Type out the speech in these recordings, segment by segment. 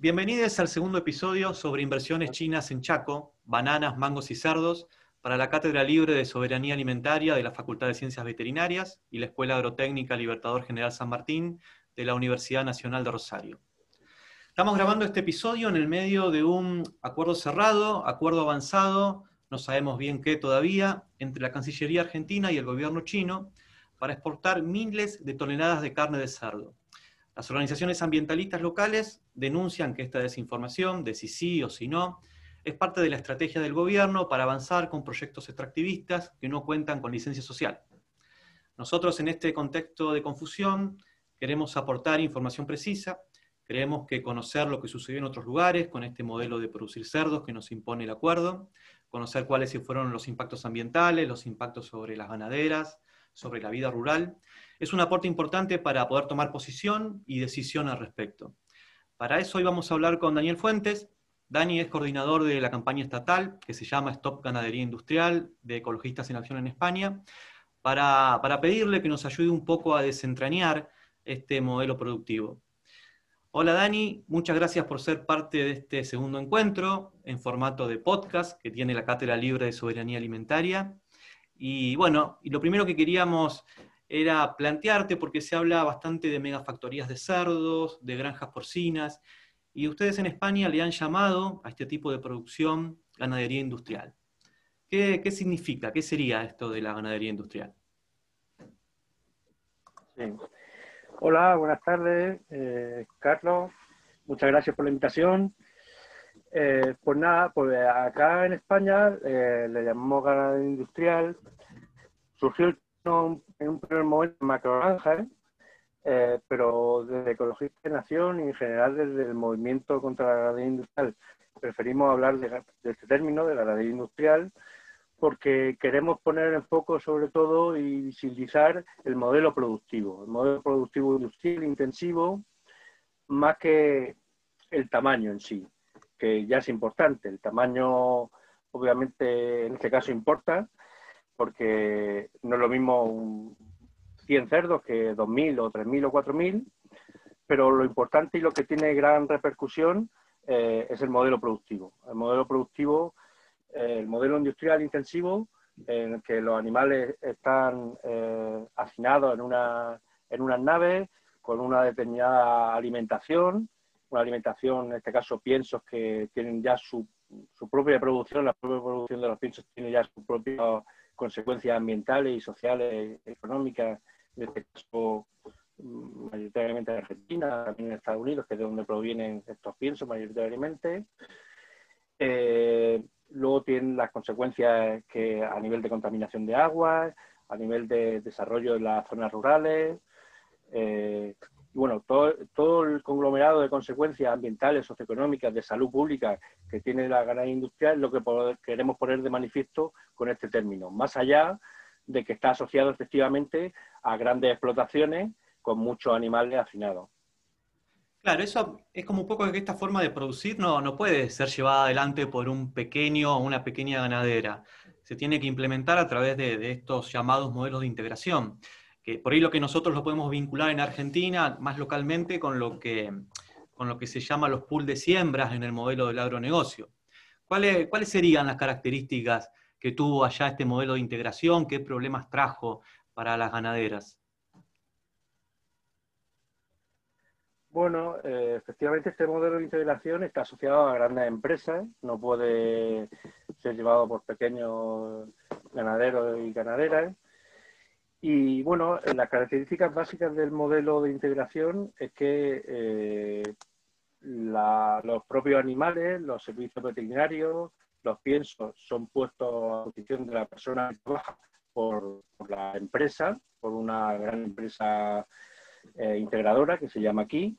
Bienvenidos al segundo episodio sobre inversiones chinas en Chaco, bananas, mangos y cerdos, para la Cátedra Libre de Soberanía Alimentaria de la Facultad de Ciencias Veterinarias y la Escuela Agrotécnica Libertador General San Martín de la Universidad Nacional de Rosario. Estamos grabando este episodio en el medio de un acuerdo cerrado, acuerdo avanzado, no sabemos bien qué todavía, entre la Cancillería Argentina y el gobierno chino, para exportar miles de toneladas de carne de cerdo. Las organizaciones ambientalistas locales denuncian que esta desinformación, de si sí o si no, es parte de la estrategia del gobierno para avanzar con proyectos extractivistas que no cuentan con licencia social. Nosotros, en este contexto de confusión, queremos aportar información precisa, creemos que conocer lo que sucedió en otros lugares con este modelo de producir cerdos que nos impone el acuerdo, conocer cuáles fueron los impactos ambientales, los impactos sobre las ganaderas, sobre la vida rural, es un aporte importante para poder tomar posición y decisión al respecto. Para eso hoy vamos a hablar con Daniel Fuentes. Dani es coordinador de la campaña estatal que se llama Stop Ganadería Industrial de Ecologistas en Acción en España, para pedirle que nos ayude un poco a desentrañar este modelo productivo. Hola Dani, muchas gracias por ser parte de este segundo encuentro en formato de podcast que tiene la Cátedra Libre de Soberanía Alimentaria. Y bueno, lo primero que queríamos era plantearte, porque se habla bastante de megafactorías de cerdos, de granjas porcinas, y ustedes en España le han llamado a este tipo de producción ganadería industrial. ¿Qué significa? ¿Qué sería esto de la ganadería industrial? Sí. Hola, buenas tardes, Carlos. Muchas gracias por la invitación. Pues nada, pues acá en España le llamamos ganadería industrial. Surgió en un primer momento macrogranjas, pero desde Ecologistas en Acción y en general desde el movimiento contra la ganadería industrial preferimos hablar de este término, de la ganadería industrial, porque queremos poner en foco sobre todo y visibilizar el modelo productivo industrial intensivo, más que el tamaño en sí, que ya es importante. El tamaño, obviamente, en este caso importa, porque no es lo mismo 100 cerdos que 2.000 o 3.000 o 4.000, pero lo importante y lo que tiene gran repercusión es el modelo productivo. El modelo productivo, el modelo industrial intensivo, en el que los animales están hacinados en unas naves con una determinada alimentación, en este caso piensos que tienen ya su propia producción, la propia producción de los piensos tiene ya sus propias consecuencias ambientales y sociales, económicas, en este caso mayoritariamente en Argentina, también en Estados Unidos, que es de donde provienen estos piensos mayoritariamente. Luego tienen las consecuencias que a nivel de contaminación de agua, a nivel de desarrollo de las zonas rurales. Y bueno, todo el conglomerado de consecuencias ambientales, socioeconómicas, de salud pública que tiene la ganadería industrial es lo que queremos poner de manifiesto con este término, más allá de que está asociado efectivamente a grandes explotaciones con muchos animales hacinados. Claro, eso es como un poco que esta forma de producir no puede ser llevada adelante por un pequeño o una pequeña ganadera. Se tiene que implementar a través de estos llamados modelos de integración. Que por ahí lo que nosotros lo podemos vincular en Argentina, más localmente, con lo que se llama los pools de siembras en el modelo del agronegocio. ¿Cuáles serían las características que tuvo allá este modelo de integración? ¿Qué problemas trajo para las ganaderas? Bueno, efectivamente este modelo de integración está asociado a grandes empresas, no puede ser llevado por pequeños ganaderos y ganaderas. Y bueno, las características básicas del modelo de integración es que los propios animales, los servicios veterinarios, los piensos son puestos a disposición de la persona que trabaja por la empresa, por una gran empresa integradora que se llama aquí,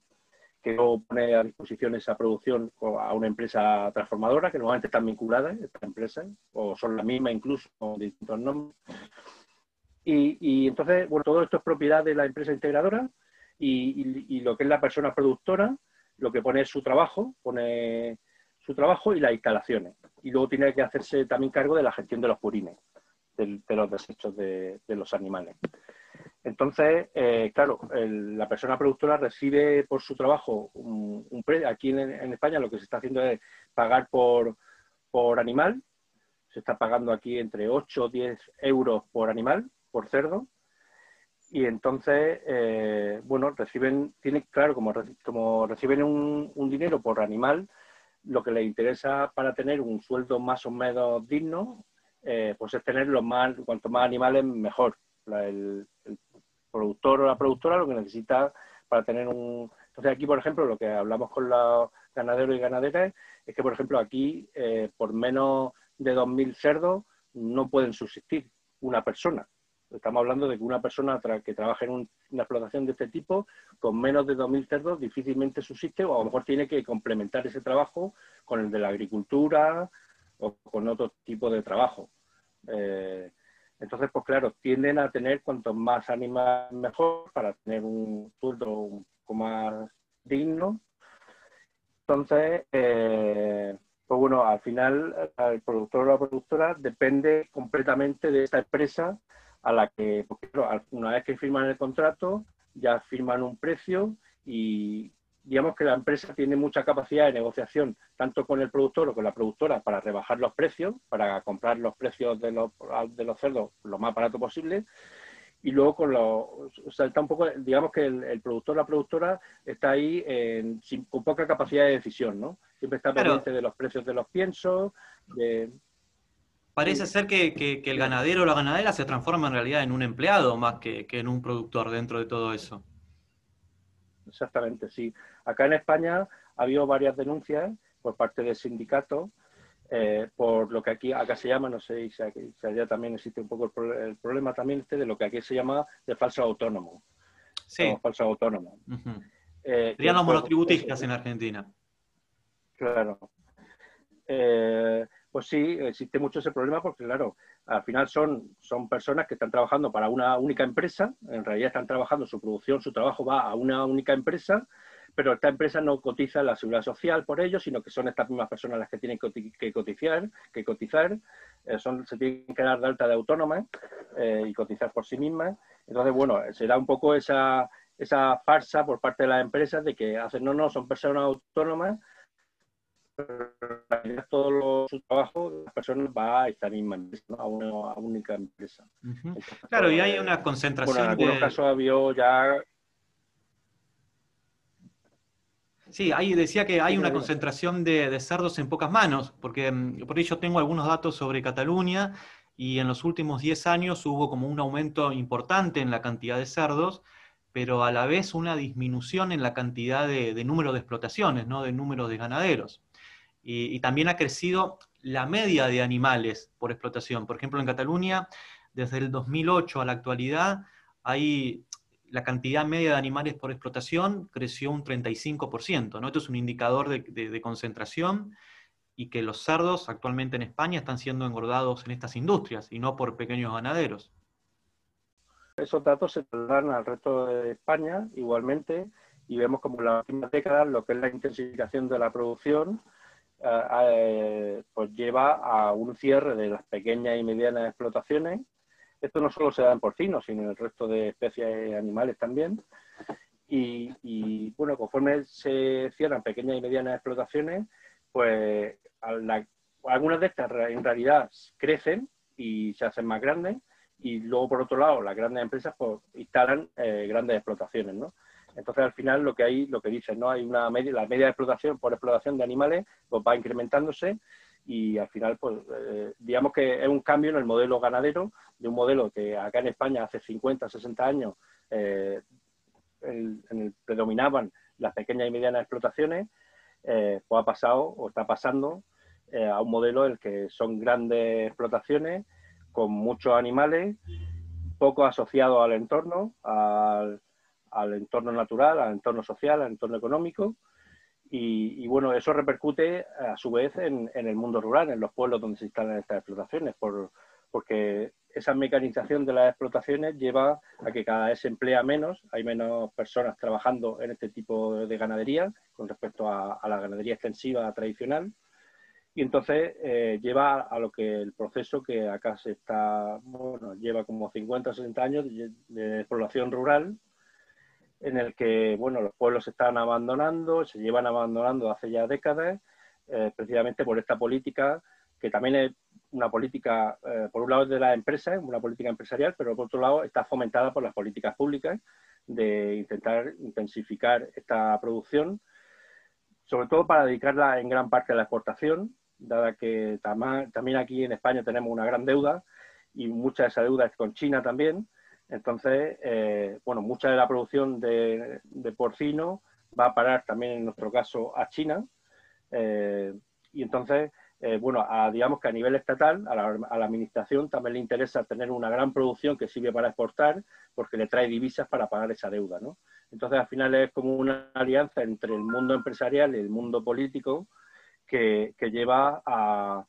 que luego pone a disposición esa producción a una empresa transformadora, que normalmente están vinculadas estas empresas, o son las mismas incluso, con distintos nombres. Y entonces, bueno, todo esto es propiedad de la empresa integradora y lo que es la persona productora, lo que pone es su trabajo, y las instalaciones. Y luego tiene que hacerse también cargo de la gestión de los purines, de los desechos de los animales. Entonces, claro, la persona productora recibe por su trabajo un precio. Aquí en España lo que se está haciendo es pagar por animal. Se está pagando aquí entre 8 o 10 euros por animal, por cerdo. Y entonces, bueno, reciben, claro, como reciben un dinero por animal, lo que les interesa para tener un sueldo más o menos digno, pues es tener cuanto más animales, mejor. El productor o la productora lo que necesita para tener un... Entonces aquí, por ejemplo, lo que hablamos con los ganaderos y ganaderas es que, por ejemplo, aquí por menos de 2.000 cerdos no pueden subsistir una persona. Estamos hablando de que una persona que trabaja en una explotación de este tipo con menos de 2.000 cerdos difícilmente subsiste, o a lo mejor tiene que complementar ese trabajo con el de la agricultura o con otro tipo de trabajo. Entonces, pues claro, tienden a tener cuantos más animales mejor para tener un sueldo un poco más digno. Entonces, pues bueno, al final el productor o la productora depende completamente de esta empresa a la que, porque claro, una vez que firman el contrato, ya firman un precio y digamos que la empresa tiene mucha capacidad de negociación, tanto con el productor o con la productora, para rebajar los precios, para comprar los precios de los cerdos lo más barato posible, y luego con los... O sea, está un poco, digamos que el productor o la productora está ahí con poca capacidad de decisión, ¿no? Siempre está pendiente de los precios de los piensos, de... Parece ser que el ganadero o la ganadera se transforma en realidad en un empleado más que en un productor dentro de todo eso. Exactamente, sí. Acá en España ha habido varias denuncias por parte de sindicatos por lo que acá se llama, no sé si allá también existe un poco el problema también de lo que aquí se llama de falsos autónomos. Sí. Como falsos autónomos. Uh-huh. Serían los monotributistas en Argentina. Claro. Pues sí, existe mucho ese problema porque, claro, al final son personas que están trabajando para una única empresa, en realidad están trabajando su producción, su trabajo va a una única empresa, pero esta empresa no cotiza la seguridad social por ellos, sino que son estas mismas personas las que tienen que cotizar, se tienen que dar de alta de autónomas y cotizar por sí mismas. Entonces, bueno, se da un poco esa farsa por parte de las empresas de que hacen, no, son personas autónomas, todo su trabajo la persona va a esta misma empresa, ¿no? A una única empresa. Uh-huh. Entonces, claro, y hay una concentración. Bueno, en algunos casos había ya... Sí, ahí decía que hay una concentración de cerdos en pocas manos, porque por ello tengo algunos datos sobre Cataluña y en los últimos 10 años hubo como un aumento importante en la cantidad de cerdos, pero a la vez una disminución en la cantidad de número de explotaciones, ¿no? De números de ganaderos. Y también ha crecido la media de animales por explotación. Por ejemplo, en Cataluña, desde el 2008 a la actualidad, la cantidad media de animales por explotación creció un 35%, ¿no? Esto es un indicador de concentración y que los cerdos actualmente en España están siendo engordados en estas industrias y no por pequeños ganaderos. Esos datos se trasladan al resto de España igualmente y vemos como en las últimas décadas lo que es la intensificación de la producción pues lleva a un cierre de las pequeñas y medianas explotaciones. Esto no solo se da en porcinos, sino en el resto de especies animales también. Y bueno, conforme se cierran pequeñas y medianas explotaciones, pues algunas de estas en realidad crecen y se hacen más grandes, y luego, por otro lado, las grandes empresas pues, instalan grandes explotaciones, ¿no? Entonces, al final, lo que dicen, ¿no? Hay una media, la media de explotación por explotación de animales pues, va incrementándose y, al final, pues digamos que es un cambio en el modelo ganadero, de un modelo que acá en España hace 50, 60 años predominaban las pequeñas y medianas explotaciones, pues ha pasado o está pasando a un modelo en el que son grandes explotaciones con muchos animales, poco asociados al entorno, al entorno natural, al entorno social, al entorno económico, y bueno, eso repercute a su vez en el mundo rural, en los pueblos donde se instalan estas explotaciones, porque esa mecanización de las explotaciones lleva a que cada vez se emplea menos, hay menos personas trabajando en este tipo de ganadería con respecto a la ganadería extensiva tradicional, y entonces lleva a lo que el proceso que acá se está, bueno, lleva como 50 o 60 años de población rural, en el que, bueno, los pueblos se están abandonando, se llevan abandonando hace ya décadas, precisamente por esta política, que también es una política, por un lado de las empresas, una política empresarial, pero por otro lado está fomentada por las políticas públicas de intentar intensificar esta producción, sobre todo para dedicarla en gran parte a la exportación, dada que también aquí en España tenemos una gran deuda, y mucha de esa deuda es con China también. Entonces, bueno, mucha de la producción de porcino va a parar también, en nuestro caso, a China. Y entonces, bueno, digamos que a nivel estatal, a la administración también le interesa tener una gran producción que sirve para exportar, porque le trae divisas para pagar esa deuda, ¿no? Entonces, al final es como una alianza entre el mundo empresarial y el mundo político que lleva a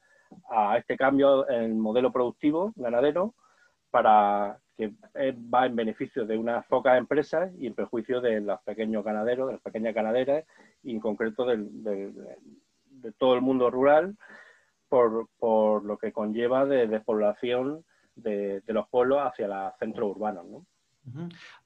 este cambio en el modelo productivo ganadero, para que va en beneficio de unas pocas empresas y en perjuicio de los pequeños ganaderos, de las pequeñas ganaderas, y en concreto de todo el mundo rural, por lo que conlleva de despoblación de los pueblos hacia los centros urbanos, ¿no?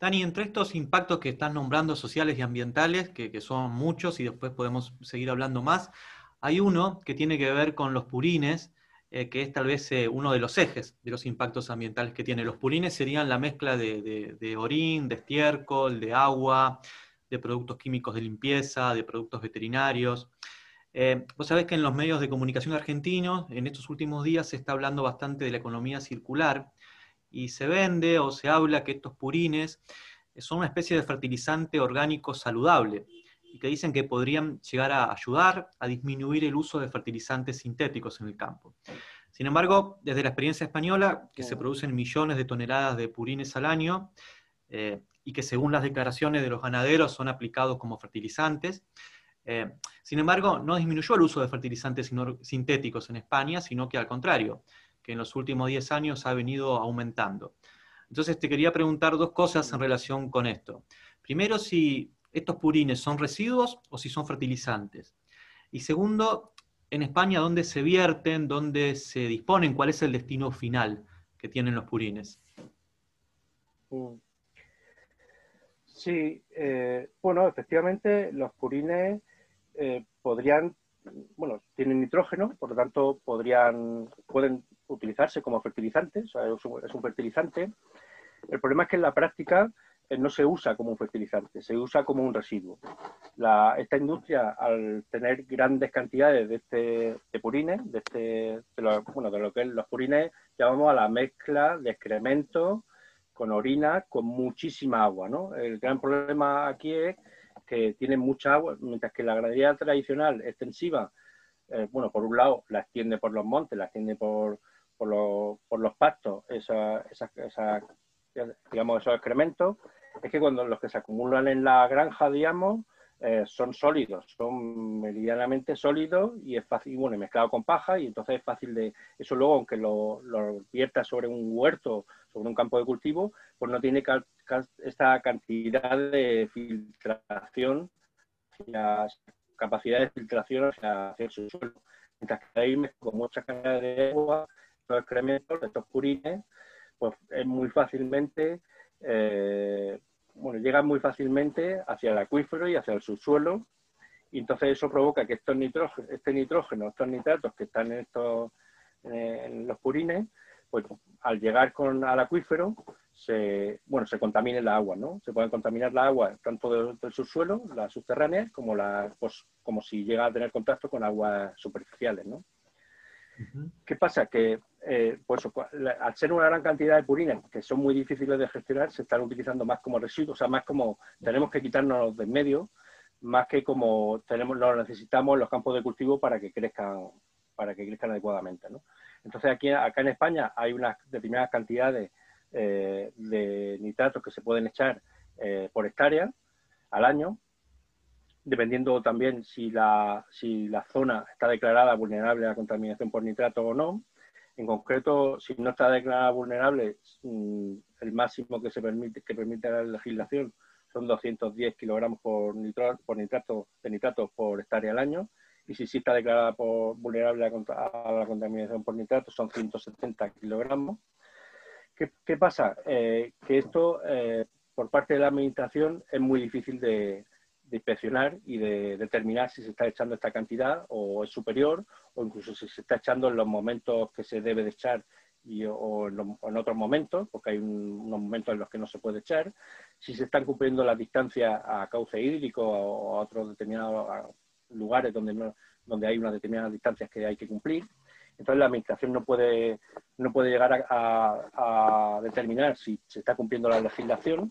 Dani, entre estos impactos que estás nombrando, sociales y ambientales, que son muchos y después podemos seguir hablando más, hay uno que tiene que ver con los purines, que es tal vez uno de los ejes de los impactos ambientales que tiene. Los purines serían la mezcla de orín, de estiércol, de agua, de productos químicos de limpieza, de productos veterinarios. Vos sabés que en los medios de comunicación argentinos, en estos últimos días, se está hablando bastante de la economía circular, y se vende o se habla que estos purines son una especie de fertilizante orgánico saludable, y que dicen que podrían llegar a ayudar a disminuir el uso de fertilizantes sintéticos en el campo. Sin embargo, desde la experiencia española, que se producen millones de toneladas de purines al año, y que según las declaraciones de los ganaderos son aplicados como fertilizantes, sin embargo, no disminuyó el uso de fertilizantes sintéticos en España, sino que al contrario, que en los últimos 10 años ha venido aumentando. Entonces te quería preguntar dos cosas en relación con esto. Primero, si estos purines son residuos o si son fertilizantes. Y segundo, en España, ¿dónde se vierten, dónde se disponen, cuál es el destino final que tienen los purines? Sí, bueno, efectivamente los purines podrían, bueno, tienen nitrógeno, por lo tanto pueden utilizarse como fertilizantes, o sea, es un fertilizante. El problema es que en la práctica no se usa como un fertilizante, se usa como un residuo. Esta industria, al tener grandes cantidades de purines, de lo que los purines llamamos a la mezcla de excrementos con orina, con muchísima agua, ¿no? El gran problema aquí es que tienen mucha agua, mientras que la ganadería tradicional extensiva, bueno, por un lado la extiende por los montes, la extiende por los pastos, digamos, esos excrementos, es que cuando los que se acumulan en la granja, digamos, son sólidos, son meridianamente sólidos, y es fácil, bueno, mezclado con paja, y entonces es fácil de... Eso luego, aunque lo viertas sobre un huerto, sobre un campo de cultivo, pues no tiene esta cantidad de filtración, las capacidades de filtración hacia el suelo. Mientras que ahí, con muchas cantidades de agua, los excrementos, estos purines, pues es muy fácilmente, bueno, llegan muy fácilmente hacia el acuífero y hacia el subsuelo, y entonces eso provoca que estos nitratos que están en los purines, pues al llegar al acuífero, se contamina el agua, ¿no? Se pueden contaminar la agua tanto del subsuelo, las subterráneas, como si llega a tener contacto con aguas superficiales, ¿no? ¿Qué pasa? Que pues, al ser una gran cantidad de purines que son muy difíciles de gestionar, se están utilizando más como residuos, o sea, más como tenemos que quitarnos de en medio, más que como lo necesitamos en los campos de cultivo para que crezcan adecuadamente, ¿no? Entonces acá en España hay unas determinadas cantidades de nitratos que se pueden echar por hectárea al año, dependiendo también si la zona está declarada vulnerable a la contaminación por nitrato o no. En concreto, si no está declarada vulnerable, el máximo que permite la legislación son 210 kilogramos de nitrato por hectárea al año, y si sí está declarada por vulnerable a la contaminación por nitratos, son 170 kilogramos. ¿Qué pasa? Que esto, por parte de la Administración, es muy difícil de inspeccionar y de determinar si se está echando esta cantidad o es superior, o incluso si se está echando en los momentos que se debe de echar o en otros momentos, porque hay unos momentos en los que no se puede echar, si se están cumpliendo las distancias a cauce hídrico o a otros determinados lugares donde hay unas determinadas distancias que hay que cumplir. Entonces la Administración no puede llegar a determinar si se está cumpliendo la legislación.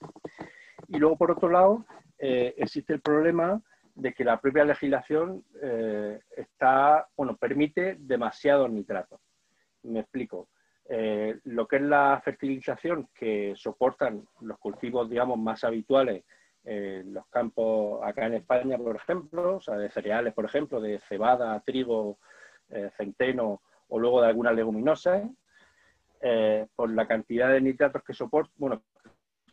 Y luego, por otro lado, existe el problema de que la propia legislación permite demasiados nitratos. Me explico. Lo que es la fertilización que soportan los cultivos, digamos, más habituales en los campos acá en España, por ejemplo, o sea, de cereales, por ejemplo, de cebada, trigo, centeno o luego de algunas leguminosas, por la cantidad de nitratos que soportan, bueno,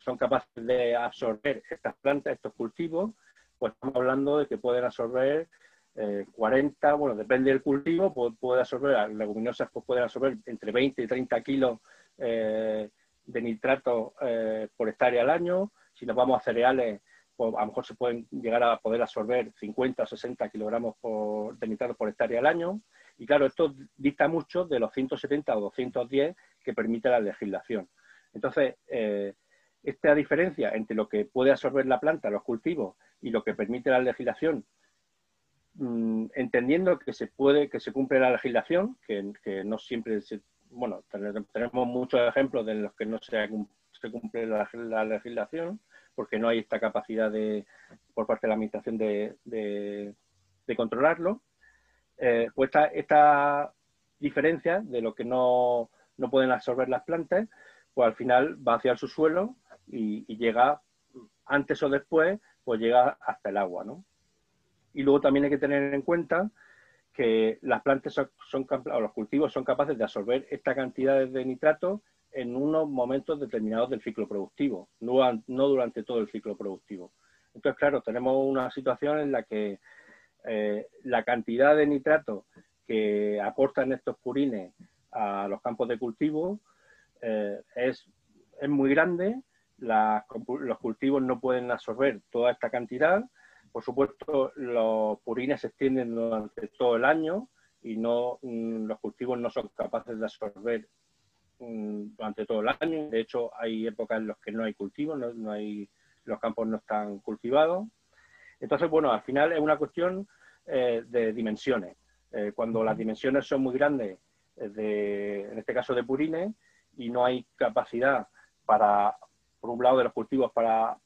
son capaces de absorber estas plantas, estos cultivos, pues estamos hablando de que pueden absorber 40, bueno, depende del cultivo, puede absorber, las leguminosas pues pueden absorber entre 20 y 30 kilos de nitrato por hectárea al año. Si nos vamos a cereales, pues a lo mejor se pueden llegar a poder absorber 50 o 60 kilogramos de nitrato por hectárea al año. Y claro, esto dista mucho de los 170 o 210 que permite la legislación. Entonces, esta diferencia entre lo que puede absorber la planta, los cultivos, y lo que permite la legislación, entendiendo que se cumple la legislación, que no siempre bueno, tenemos muchos ejemplos de los que no se cumple la legislación, porque no hay esta capacidad por parte de la Administración de controlarlo. Pues esta diferencia de lo que no pueden absorber las plantas, pues al final va hacia el subsuelo y llega, antes o después, pues llega hasta el agua, ¿no? Y luego también hay que tener en cuenta que las plantas o los cultivos son capaces de absorber esta cantidad de nitratos en unos momentos determinados del ciclo productivo, no durante todo el ciclo productivo. Entonces, claro, tenemos una situación en la que la cantidad de nitratos que aportan estos purines a los campos de cultivo es muy grande. Los cultivos no pueden absorber toda esta cantidad. Por supuesto, los purines se extienden durante todo el año y los cultivos no son capaces de absorber durante todo el año. De hecho, hay épocas en las que no hay cultivos, los campos no están cultivados. Entonces, bueno, al final es una cuestión de dimensiones. Cuando las dimensiones son muy grandes, en este caso de purines, y no hay capacidad por un lado, de los cultivos para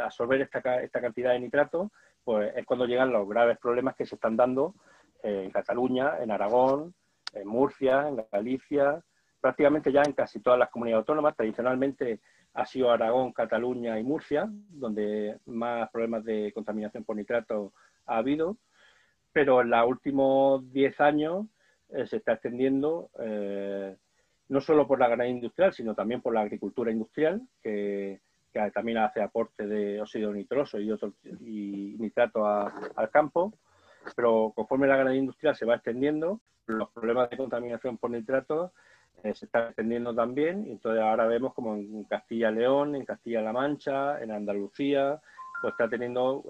absorber esta cantidad de nitratos, pues es cuando llegan los graves problemas que se están dando en Cataluña, en Aragón, en Murcia, en Galicia, prácticamente ya en casi todas las comunidades autónomas. Tradicionalmente ha sido Aragón, Cataluña y Murcia, donde más problemas de contaminación por nitratos ha habido, pero en los últimos 10 años se está extendiendo no solo por la ganadería industrial, sino también por la agricultura industrial, que también hace aporte de óxido nitroso y nitrato al campo, pero conforme la ganadería industrial se va extendiendo, los problemas de contaminación por nitratos se están extendiendo también, y entonces ahora vemos como en Castilla y León, en Castilla-La Mancha, en Andalucía, pues está teniendo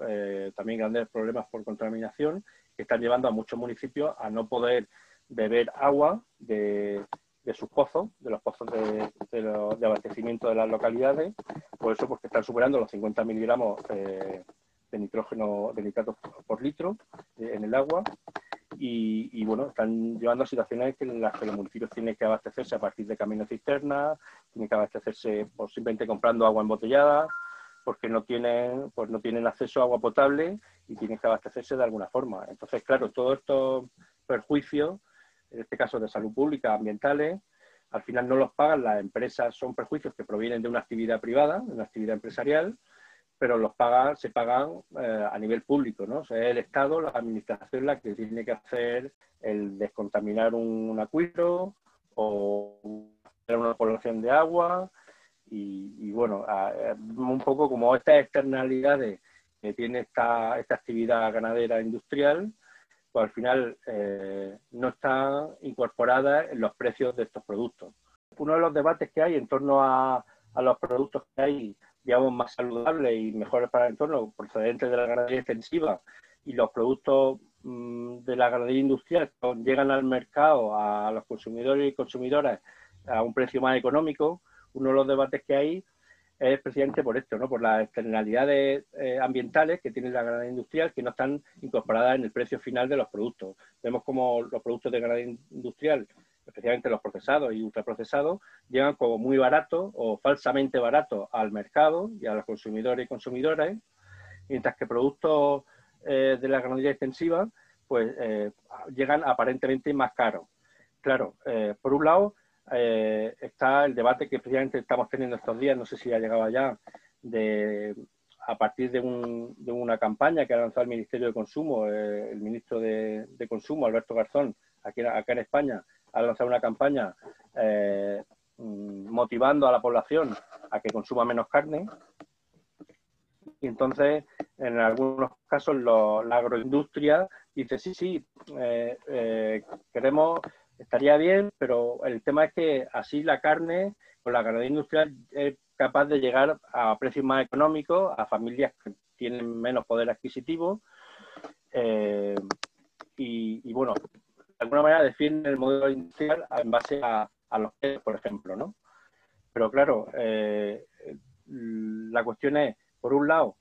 también grandes problemas por contaminación, que están llevando a muchos municipios a no poder beber agua de sus pozos, de los pozos de abastecimiento de las localidades, por eso, porque están superando los 50 miligramos de nitratos por litro en el agua, y bueno, están llevando a situaciones en las que los municipios tienen que abastecerse a partir de camiones cisternas, tienen que abastecerse por simplemente comprando agua embotellada, porque no tienen acceso a agua potable y tienen que abastecerse de alguna forma. Entonces, claro, todos estos perjuicios, en este caso de salud pública, ambientales, al final no los pagan las empresas, son perjuicios que provienen de una actividad privada, de una actividad empresarial, pero se pagan a nivel público, ¿no? O sea, es el Estado, la Administración, la que tiene que hacer el descontaminar un acuífero o una población de agua, y bueno, un poco como estas externalidades que tiene esta actividad ganadera industrial, pues al final no está incorporada en los precios de estos productos. Uno de los debates que hay en torno a los productos que hay, digamos, más saludables y mejores para el entorno, procedentes de la ganadería extensiva, y los productos de la ganadería industrial llegan al mercado, a los consumidores y consumidoras, a un precio más económico, uno de los debates que hay es precisamente por esto, ¿no? Por las externalidades ambientales que tiene la ganadería industrial, que no están incorporadas en el precio final de los productos. Vemos como los productos de ganadería industrial, especialmente los procesados y ultraprocesados, llegan como muy baratos o falsamente baratos al mercado y a los consumidores y consumidoras, mientras que productos de la ganadería extensiva pues llegan aparentemente más caros. Claro, por un lado está el debate que precisamente estamos teniendo estos días, no sé si ha llegado ya, a partir de una campaña que ha lanzado el Ministerio de Consumo, el ministro de Consumo, Alberto Garzón, acá en España, ha lanzado una campaña motivando a la población a que consuma menos carne. Y entonces, en algunos casos, la agroindustria dice, sí, queremos, estaría bien, pero el tema es que así la carne, con la ganadería industrial, es capaz de llegar a precios más económicos, a familias que tienen menos poder adquisitivo. Y bueno, de alguna manera defienden el modelo industrial en base a los precios, por ejemplo, ¿no? Pero claro, la cuestión es, por un lado,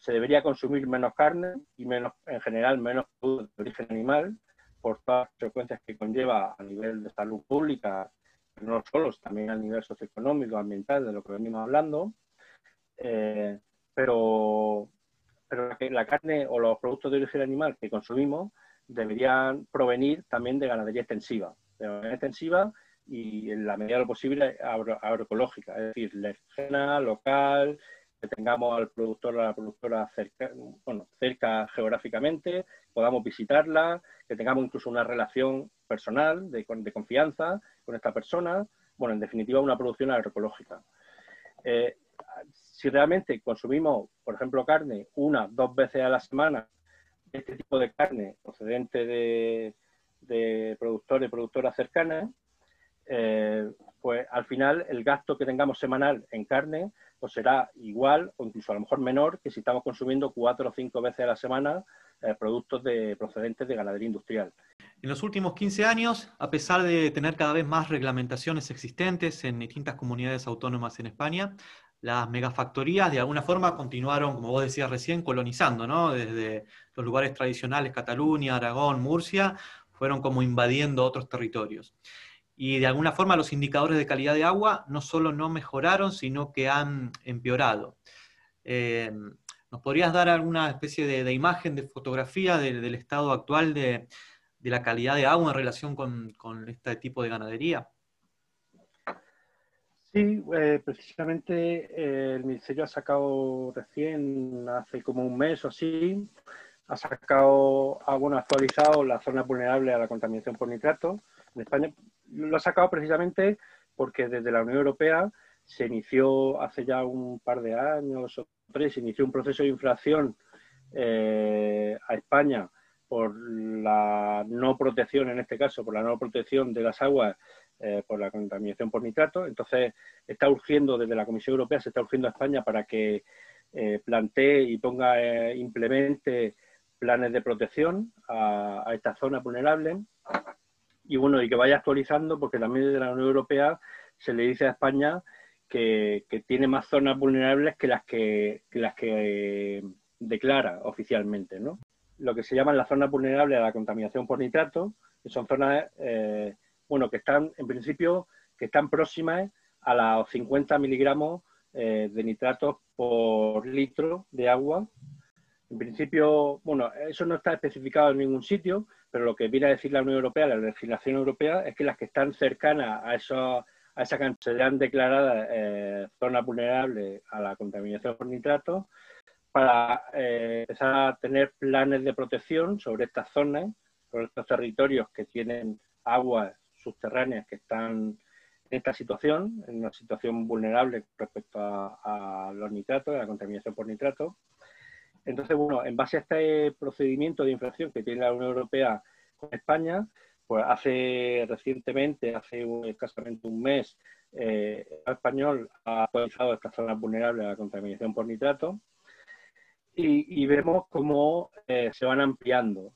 se debería consumir menos carne y menos, en general, menos productos de origen animal, por todas las consecuencias que conlleva a nivel de salud pública, no solo, también a nivel socioeconómico, ambiental, de lo que venimos hablando. Pero la carne o los productos de origen animal que consumimos deberían provenir también de ganadería extensiva y, en la medida de lo posible, agroecológica, es decir, lejana, local, que tengamos al productor o a la productora cerca geográficamente, podamos visitarla, que tengamos incluso una relación personal de confianza con esta persona. Bueno, en definitiva, una producción agroecológica. Si realmente consumimos, por ejemplo, carne 1 o 2 veces a la semana, este tipo de carne procedente de productores y productoras cercanas, pues al final el gasto que tengamos semanal en carne pues será igual o incluso a lo mejor menor que si estamos consumiendo 4 o 5 veces a la semana productos procedentes de ganadería industrial. En los últimos 15 años, a pesar de tener cada vez más reglamentaciones existentes en distintas comunidades autónomas en España, las megafactorías de alguna forma continuaron, como vos decías recién, colonizando, ¿no? Desde los lugares tradicionales, Cataluña, Aragón, Murcia, fueron como invadiendo otros territorios. Y de alguna forma los indicadores de calidad de agua no solo no mejoraron, sino que han empeorado. ¿Nos podrías dar alguna especie de imagen, de fotografía del estado actual de la calidad de agua en relación con este tipo de ganadería? Sí, precisamente el Ministerio ha sacado recién, hace como un mes o así, ha actualizado la zona vulnerable a la contaminación por nitrato en España. Lo ha sacado precisamente porque desde la Unión Europea se inició hace ya un par de años o 3, se inició un proceso de infracción a España por la no protección, en este caso, por la no protección de las aguas por la contaminación por nitrato. Entonces, está urgiendo desde la Comisión Europea, se está urgiendo a España para que plantee y ponga, implemente planes de protección a esta zona vulnerable. Y bueno, y que vaya actualizando, porque también desde la Unión Europea se le dice a España que tiene más zonas vulnerables que las que declara oficialmente, ¿no? Lo que se llaman las zonas vulnerables a la contaminación por nitrato, que son zonas, bueno, que están, en principio, que están próximas a los 50 miligramos de nitratos por litro de agua. En principio, bueno, eso no está especificado en ningún sitio, pero lo que viene a decir la Unión Europea, la legislación europea, es que las que están cercanas a esa cantidad serán declaradas zonas vulnerables a la contaminación por nitratos para empezar a tener planes de protección sobre estas zonas, sobre estos territorios que tienen aguas subterráneas que están en esta situación, en una situación vulnerable respecto a los nitratos, a la contaminación por nitratos. Entonces, bueno, en base a este procedimiento de infracción que tiene la Unión Europea con España, pues hace escasamente un mes, el Estado español ha actualizado estas zonas vulnerables a la contaminación por nitrato y vemos cómo se van ampliando,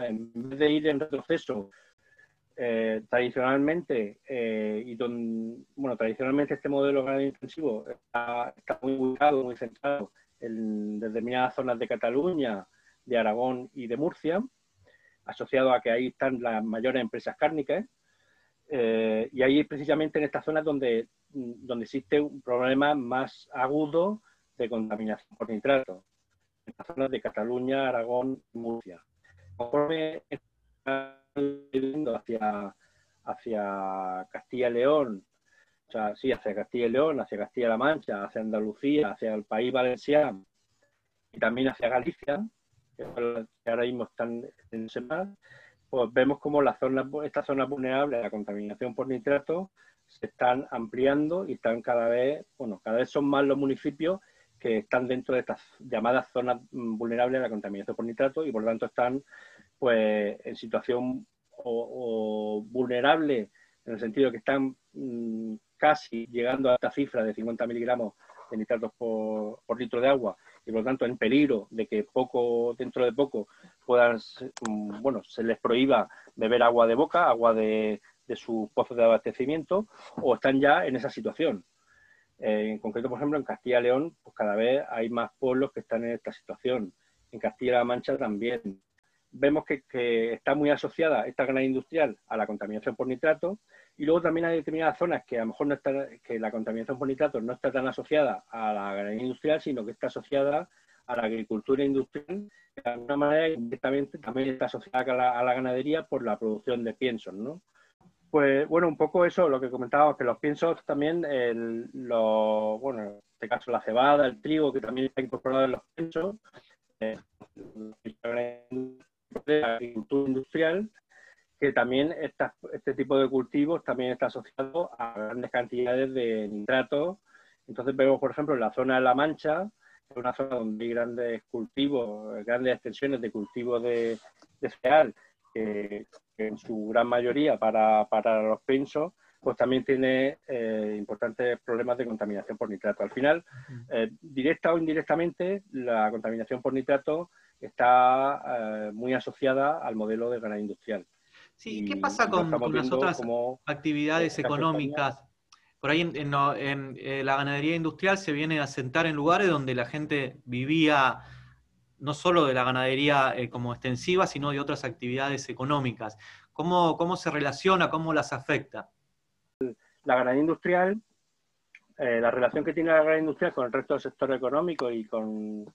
en vez de ir en retroceso. Tradicionalmente este modelo ganadero intensivo está muy ubicado, muy centrado en determinadas zonas de Cataluña, de Aragón y de Murcia, asociado a que ahí están las mayores empresas cárnicas, y ahí precisamente en estas zonas donde existe un problema más agudo de contaminación por nitrato, en las zonas de Cataluña, Aragón y Murcia. Conforme hacia Castilla y León, o sea, sí, hacia Castilla y León, hacia Castilla-La Mancha, hacia Andalucía, hacia el País Valenciano y también hacia Galicia, que ahora mismo están en ese mar, pues vemos como estas zonas vulnerables a la contaminación por nitrato se están ampliando y están cada vez son más los municipios que están dentro de estas llamadas zonas vulnerables a la contaminación por nitrato y por lo tanto están pues en situación o vulnerable, en el sentido que están casi llegando a esta cifra de 50 miligramos de nitratos por litro de agua y por lo tanto en peligro de que dentro de poco puedan, se les prohíba beber agua de boca, agua de sus pozos de abastecimiento, o están ya en esa situación. En concreto, por ejemplo, en Castilla y León, pues cada vez hay más pueblos que están en esta situación. En Castilla-La Mancha también. Vemos que está muy asociada esta ganadería industrial a la contaminación por nitrato, y luego también hay determinadas zonas que a lo mejor que la contaminación por nitrato no está tan asociada a la ganadería industrial, sino que está asociada a la agricultura industrial, que de alguna manera indirectamente también está asociada a la ganadería por la producción de piensos, ¿no? Pues bueno, un poco eso, lo que comentábamos, que los piensos también, en este caso la cebada, el trigo, que también está incorporado en los piensos, de la agricultura industrial, que también este tipo de cultivos también está asociado a grandes cantidades de nitratos. Entonces vemos, por ejemplo, en la zona de La Mancha, es una zona donde hay grandes cultivos, grandes extensiones de cultivos de cereal, que en su gran mayoría para los piensos, pues también tiene importantes problemas de contaminación por nitrato. Al final, directa o indirectamente, la contaminación por nitrato está muy asociada al modelo de ganadería industrial. Sí, ¿qué pasa con las otras actividades económicas? Por ahí en la ganadería industrial se viene a sentar en lugares donde la gente vivía no solo de la ganadería como extensiva, sino de otras actividades económicas. ¿Cómo se relaciona? ¿Cómo las afecta? La ganadería industrial, la relación que tiene la ganadería industrial con el resto del sector económico y con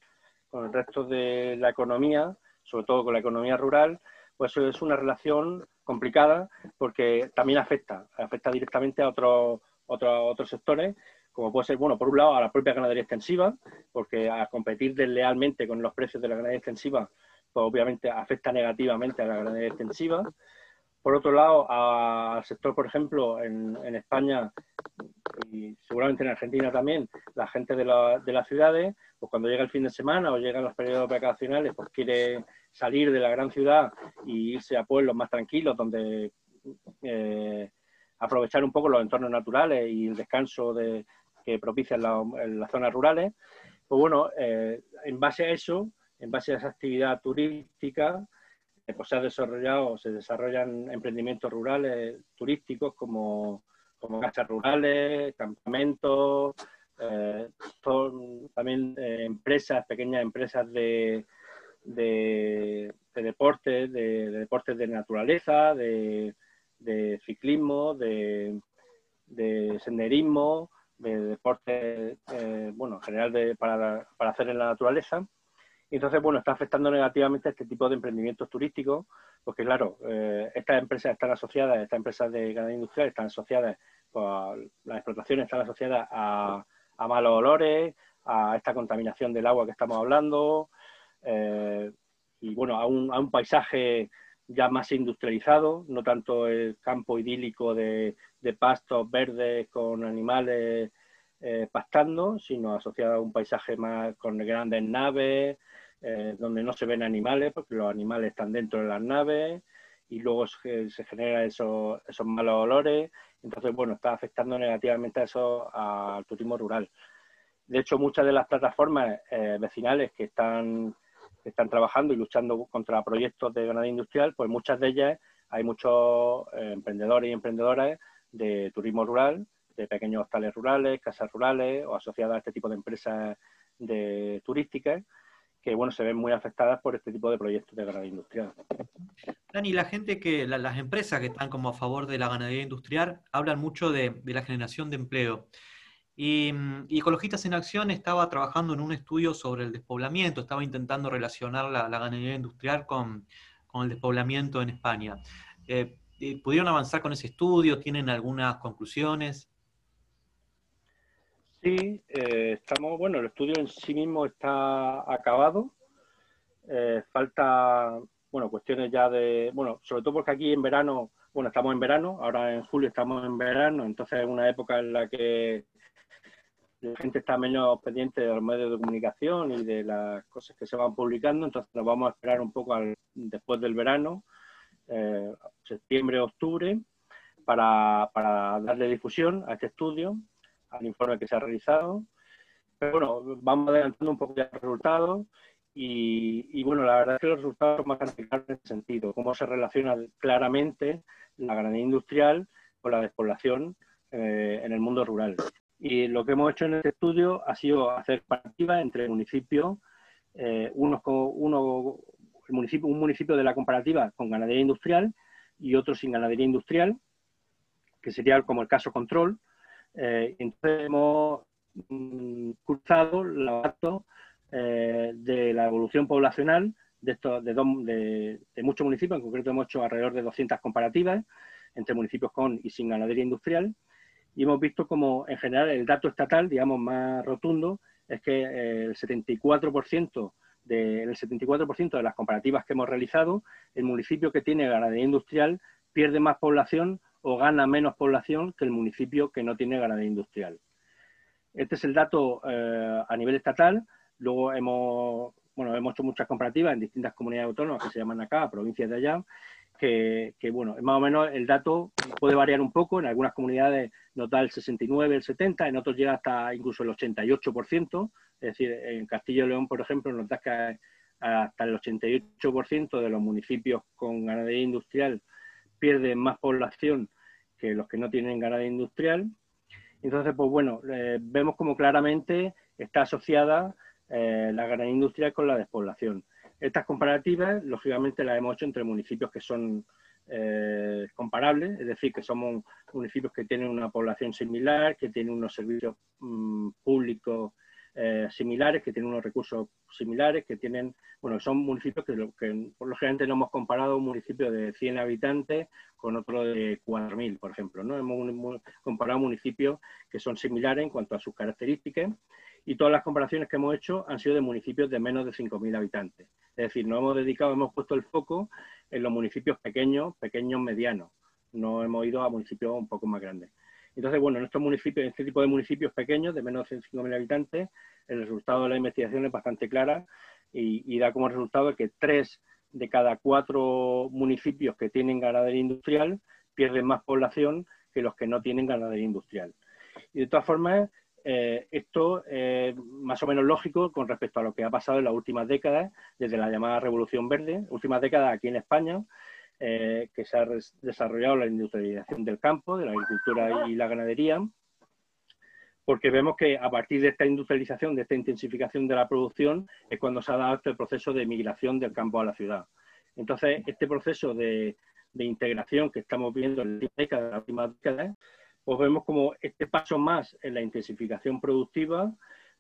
el resto de la economía, sobre todo con la economía rural, pues es una relación complicada porque también afecta directamente a otros sectores, como puede ser, por un lado a la propia ganadería extensiva, porque a competir deslealmente con los precios de la ganadería extensiva, pues obviamente afecta negativamente a la ganadería extensiva. Por otro lado, al sector, por ejemplo, en España y seguramente en Argentina también, la gente de las ciudades, pues cuando llega el fin de semana o llegan los periodos vacacionales, pues quiere salir de la gran ciudad y irse a pueblos más tranquilos, donde aprovechar un poco los entornos naturales y el descanso que propician las zonas rurales. Pues en base a esa actividad turística, pues se desarrollan emprendimientos rurales turísticos como casas rurales, campamentos, también pequeñas empresas de deportes, de deportes de naturaleza, de ciclismo, de senderismo, de deportes en general para hacer en la naturaleza. Y entonces, está afectando negativamente a este tipo de emprendimientos turísticos, porque claro, estas empresas de ganadería industrial están asociadas, las explotaciones están asociadas a malos olores, a esta contaminación del agua que estamos hablando, a un paisaje ya más industrializado, no tanto el campo idílico de pastos verdes con animales pastando, sino asociada a un paisaje más con grandes naves, donde no se ven animales, porque los animales están dentro de las naves, y luego se generan esos malos olores. Entonces, bueno, está afectando negativamente eso al turismo rural. De hecho, muchas de las plataformas vecinales que están trabajando y luchando contra proyectos de ganadería industrial, pues muchas de ellas hay muchos emprendedores y emprendedoras de turismo rural, de pequeños hostales rurales, casas rurales o asociadas a este tipo de empresas turísticas, que bueno, se ven muy afectadas por este tipo de proyectos de ganadería industrial. Dani, la gente las empresas que están como a favor de la ganadería industrial hablan mucho de la generación de empleo. Y Ecologistas en Acción estaba trabajando en un estudio sobre el despoblamiento, estaba intentando relacionar la ganadería industrial con el despoblamiento en España. ¿Pudieron avanzar con ese estudio? ¿Tienen algunas conclusiones? Sí, bueno, el estudio en sí mismo está acabado. Falta, bueno, cuestiones ya de, bueno, sobre todo porque aquí en verano, bueno, estamos en verano, ahora en julio estamos en verano, entonces es una época en la que la gente está menos pendiente de los medios de comunicación y de las cosas que se van publicando, entonces nos vamos a esperar un poco después del verano, septiembre, octubre, para darle difusión a este estudio, al informe que se ha realizado. Pero bueno, vamos adelantando un poco ya los resultados y bueno, la verdad es que los resultados son más claros en ese sentido, cómo se relaciona claramente la ganadería industrial con la despoblación en el mundo rural. Y lo que hemos hecho en este estudio ha sido hacer comparativas entre municipios, un municipio de la comparativa con ganadería industrial y otro sin ganadería industrial, que sería como el caso control. Entonces hemos cruzado los datos de la evolución poblacional de muchos municipios, en concreto hemos hecho alrededor de 200 comparativas entre municipios con y sin ganadería industrial, y hemos visto como en general el dato estatal, digamos, más rotundo, es que el 74% de las comparativas que hemos realizado, el municipio que tiene ganadería industrial pierde más población o gana menos población que el municipio que no tiene ganadería industrial. Este es el dato a nivel estatal. Luego hemos hecho muchas comparativas en distintas comunidades autónomas que se llaman acá, provincias de allá, que bueno, más o menos el dato puede variar un poco. En algunas comunidades nos da el 69, el 70, en otros llega hasta incluso el 88%. Es decir, en Castilla y León, por ejemplo, nos da que hasta el 88% de los municipios con ganadería industrial pierden más población que los que no tienen ganadería industrial. Entonces, pues bueno, vemos como claramente está asociada la ganadería industrial con la despoblación. Estas comparativas, lógicamente, las hemos hecho entre municipios que son comparables, es decir, que somos municipios que tienen una población similar, que tienen unos servicios públicos similares, que tienen unos recursos similares, que tienen, bueno, son municipios que lógicamente no hemos comparado un municipio de 100 habitantes con otro de 4.000, por ejemplo, ¿no? Hemos comparado municipios que son similares en cuanto a sus características, y todas las comparaciones que hemos hecho han sido de municipios de menos de 5.000 habitantes. Es decir, nos hemos dedicado, hemos puesto el foco en los municipios pequeños, medianos. No hemos ido a municipios un poco más grandes. Entonces, bueno, en estos municipios, en este tipo de municipios pequeños, de menos de 5.000 habitantes, el resultado de la investigación es bastante clara y da como resultado que 3 de cada 4 municipios que tienen ganadería industrial pierden más población que los que no tienen ganadería industrial. Y de todas formas, esto es más o menos lógico con respecto a lo que ha pasado en las últimas décadas, desde la llamada Revolución Verde, últimas décadas aquí en España, que se ha desarrollado la industrialización del campo, de la agricultura y la ganadería, porque vemos que a partir de esta industrialización, de esta intensificación de la producción, es cuando se ha dado este proceso de migración del campo a la ciudad. Entonces, este proceso de integración que estamos viendo en las últimas décadas, pues vemos como este paso más en la intensificación productiva,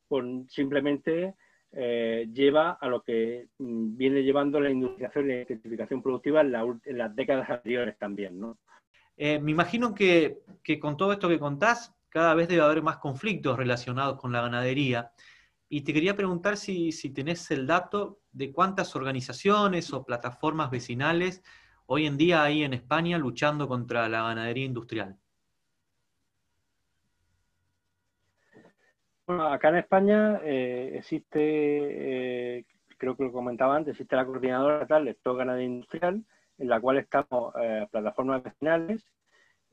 pues simplemente lleva a lo que viene llevando la industrialización y la intensificación productiva en las décadas anteriores también, ¿no? Me imagino que con todo esto que contás, cada vez debe haber más conflictos relacionados con la ganadería. Y te quería preguntar si tenés el dato de cuántas organizaciones o plataformas vecinales hoy en día hay en España luchando contra la ganadería industrial. Bueno, acá en España existe, creo que lo comentaba antes, existe la coordinadora estatal de Stop Ganadería Industrial, en la cual estamos plataformas vecinales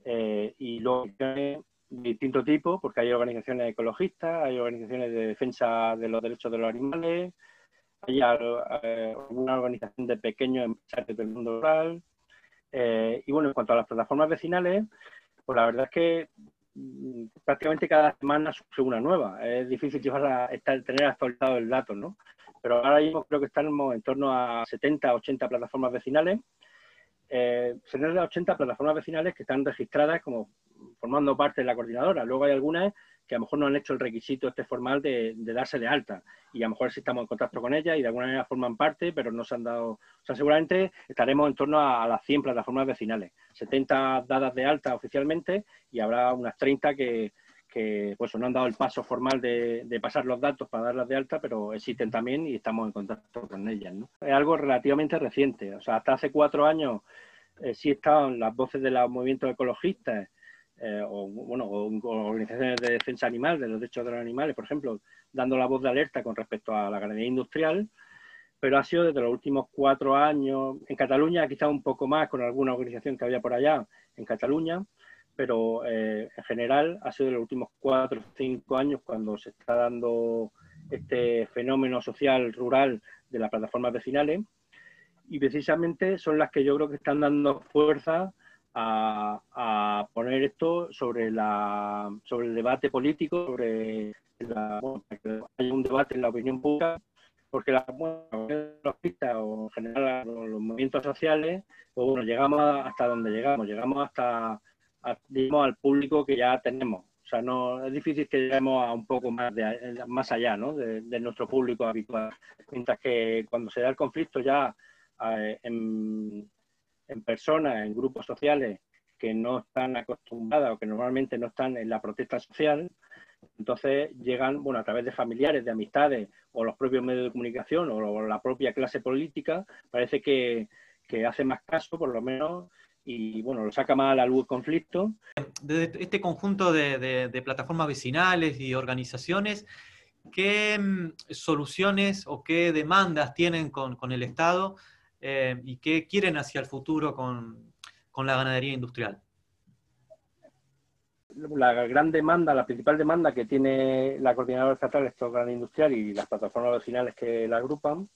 y luego de distinto tipo, porque hay organizaciones ecologistas, hay organizaciones de defensa de los derechos de los animales, hay alguna organización de pequeños empresarios del mundo rural. Y bueno, en cuanto a las plataformas vecinales, pues la verdad es que prácticamente cada semana surge una nueva. Es difícil tener actualizado el dato, ¿no? Pero ahora mismo creo que estamos en torno a 70, 80 plataformas vecinales. Se trata de 80 plataformas vecinales que están registradas como formando parte de la coordinadora. Luego hay algunas que a lo mejor no han hecho el requisito este formal de darse de alta, y a lo mejor sí estamos en contacto con ellas y de alguna manera forman parte, pero no se han dado. O sea, seguramente estaremos en torno a las 100 plataformas vecinales, 70 dadas de alta oficialmente, y habrá unas 30 que pues, no han dado el paso formal de pasar los datos para darlas de alta, pero existen también y estamos en contacto con ellas, ¿no? Es algo relativamente reciente. O sea, hasta hace 4 años sí estaban las voces de los movimientos ecologistas, o organizaciones de defensa animal, de los derechos de los animales, por ejemplo, dando la voz de alerta con respecto a la ganadería industrial, pero ha sido desde los últimos 4 años, en Cataluña quizá un poco más con alguna organización que había por allá en Cataluña, pero en general ha sido de los últimos 4 o 5 años cuando se está dando este fenómeno social rural de las plataformas vecinales, y precisamente son las que yo creo que están dando fuerza a poner esto sobre el debate político, hay un debate en la opinión pública, porque los pistas o en general los movimientos sociales, pues bueno, llegamos hasta donde llegamos digamos, al público que ya tenemos. O sea, no es difícil que lleguemos a un poco más allá, ¿no? de nuestro público habitual, mientras que cuando se da el conflicto ya en personas, en grupos sociales que no están acostumbradas o que normalmente no están en la protesta social, entonces llegan, bueno, a través de familiares, de amistades o los propios medios de comunicación o la propia clase política, parece que hace más caso, por lo menos, y bueno, lo saca más a la luz el conflicto. Desde este conjunto de plataformas vecinales y organizaciones, ¿qué soluciones o qué demandas tienen con el Estado? ¿Y qué quieren hacia el futuro con la ganadería industrial? La principal demanda que tiene la coordinadora estatal de Stop Ganadería Industrial y las plataformas vecinales que la agrupan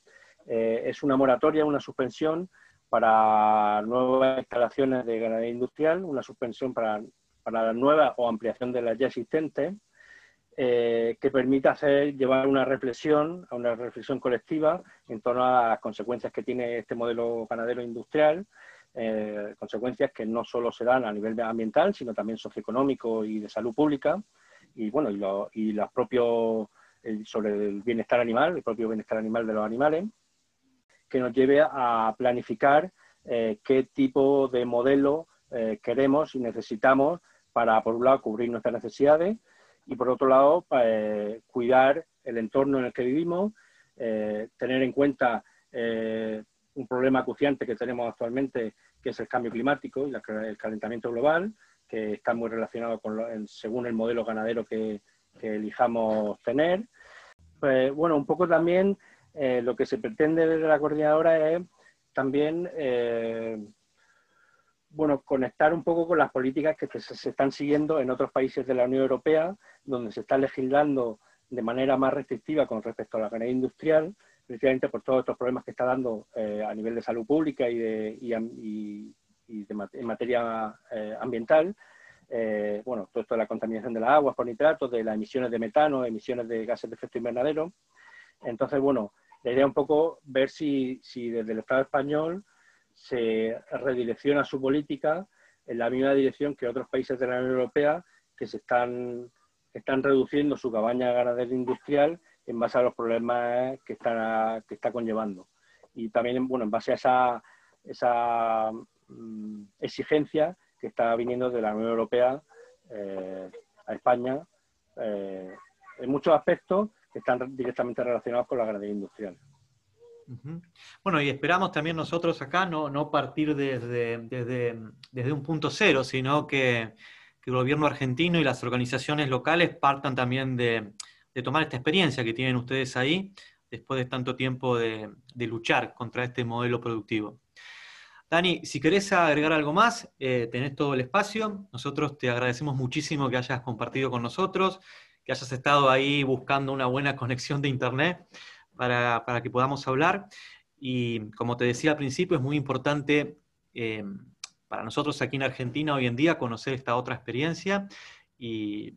es una moratoria, una suspensión para nuevas instalaciones de ganadería industrial, una suspensión para la nueva o ampliación de las ya existentes, que permita llevar una reflexión colectiva en torno a las consecuencias que tiene este modelo ganadero industrial, consecuencias que no solo se dan a nivel ambiental, sino también socioeconómico y de salud pública, y bueno, los propios sobre el bienestar animal, el propio bienestar animal de los animales, que nos lleve a planificar qué tipo de modelo queremos y necesitamos para, por un lado, cubrir nuestras necesidades, y por otro lado, cuidar el entorno en el que vivimos, tener en cuenta un problema acuciante que tenemos actualmente, que es el cambio climático y el calentamiento global, que está muy relacionado según el modelo ganadero que elijamos tener. Pues, bueno, un poco también lo que se pretende desde la coordinadora es también bueno, conectar un poco con las políticas que se están siguiendo en otros países de la Unión Europea, donde se está legislando de manera más restrictiva con respecto a la ganadería industrial, precisamente por todos estos problemas que está dando a nivel de salud pública en materia ambiental. Bueno, todo esto de la contaminación de las aguas por nitratos, de las emisiones de metano, emisiones de gases de efecto invernadero. Entonces, bueno, la idea un poco ver si desde el Estado español se redirecciona su política en la misma dirección que otros países de la Unión Europea que están reduciendo su cabaña ganadera industrial en base a los problemas que está conllevando. Y también, bueno, en base a esa exigencia que está viniendo de la Unión Europea a España en muchos aspectos que están directamente relacionados con la ganadería industrial. Bueno, y esperamos también nosotros acá no partir desde un punto cero, sino que el gobierno argentino y las organizaciones locales partan también de de tomar esta experiencia que tienen ustedes ahí, después de tanto tiempo de luchar contra este modelo productivo. Dani, si querés agregar algo más, tenés todo el espacio. Nosotros te agradecemos muchísimo que hayas compartido con nosotros, que hayas estado ahí buscando una buena conexión de internet para que podamos hablar. Y como te decía al principio, es muy importante para nosotros aquí en Argentina hoy en día conocer esta otra experiencia y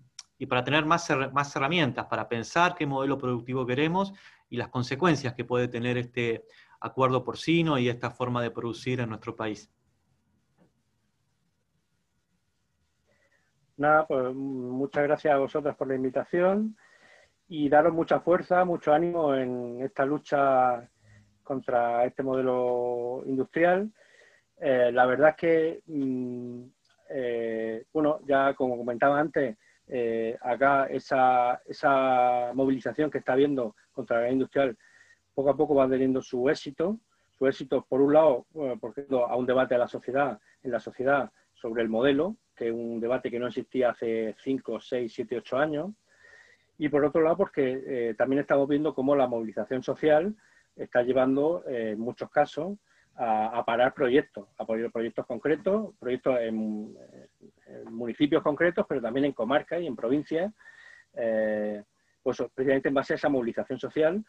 para tener más herramientas para pensar qué modelo productivo queremos y las consecuencias que puede tener este acuerdo porcino y esta forma de producir en nuestro país. Nada, pues muchas gracias a vosotras por la invitación y daros mucha fuerza, mucho ánimo en esta lucha contra este modelo industrial. La verdad es que, bueno, ya como comentaba antes, acá esa movilización que está habiendo contra la industrial poco a poco va teniendo su éxito. Su éxito, por un lado, por ejemplo, a un debate de la sociedad, en la sociedad sobre el modelo, que es un debate que no existía hace 5, 6, 7, 8 años. Y por otro lado, porque también estamos viendo cómo la movilización social está llevando, en muchos casos, a parar proyectos, a poner proyectos concretos, proyectos en municipios concretos, pero también en comarcas y en provincias, pues precisamente en base a esa movilización social,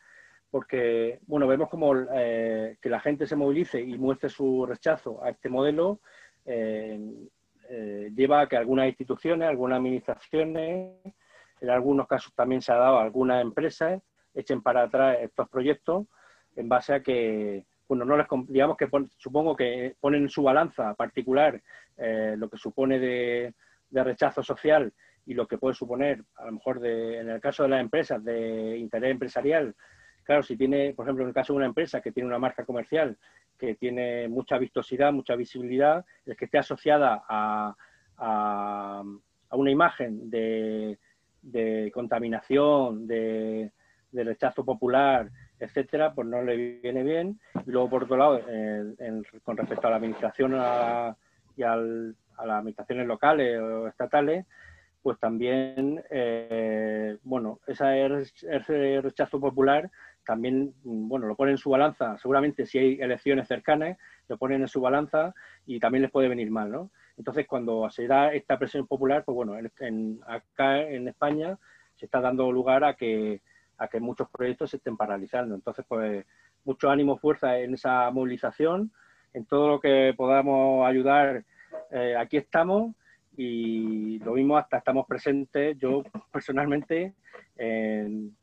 porque bueno, vemos como que la gente se movilice y muestre su rechazo a este modelo lleva a que algunas instituciones, algunas administraciones, en algunos casos también se ha dado a algunas empresas, echen para atrás estos proyectos en base a que, bueno, no les, digamos que supongo que ponen en su balanza particular lo que supone de rechazo social y lo que puede suponer, a lo mejor en el caso de las empresas, de interés empresarial. Claro, si tiene, por ejemplo, en el caso de una empresa que tiene una marca comercial que tiene mucha vistosidad, mucha visibilidad, el que esté asociada a una imagen de contaminación, de rechazo popular, etcétera, pues no le viene bien. Y luego, por otro lado, con respecto a la administración a las administraciones locales o estatales, pues también, bueno, ese rechazo popular también, bueno, lo ponen en su balanza. Seguramente si hay elecciones cercanas, lo ponen en su balanza y también les puede venir mal, ¿no? Entonces, cuando se da esta presión popular, pues bueno, acá en España se está dando lugar a que muchos proyectos se estén paralizando. Entonces, pues mucho ánimo, fuerza en esa movilización, en todo lo que podamos ayudar, aquí estamos. Y lo mismo, hasta estamos presentes, yo personalmente, en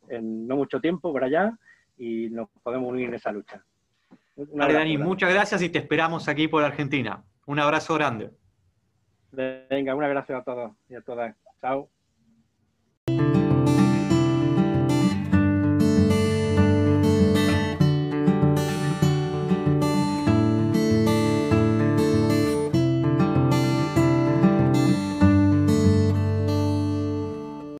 no mucho tiempo por allá, y nos podemos unir en esa lucha. Vale, Dani, muchas gracias y te esperamos aquí por Argentina. Un abrazo grande. Venga, un abrazo a todos y a todas. Chao.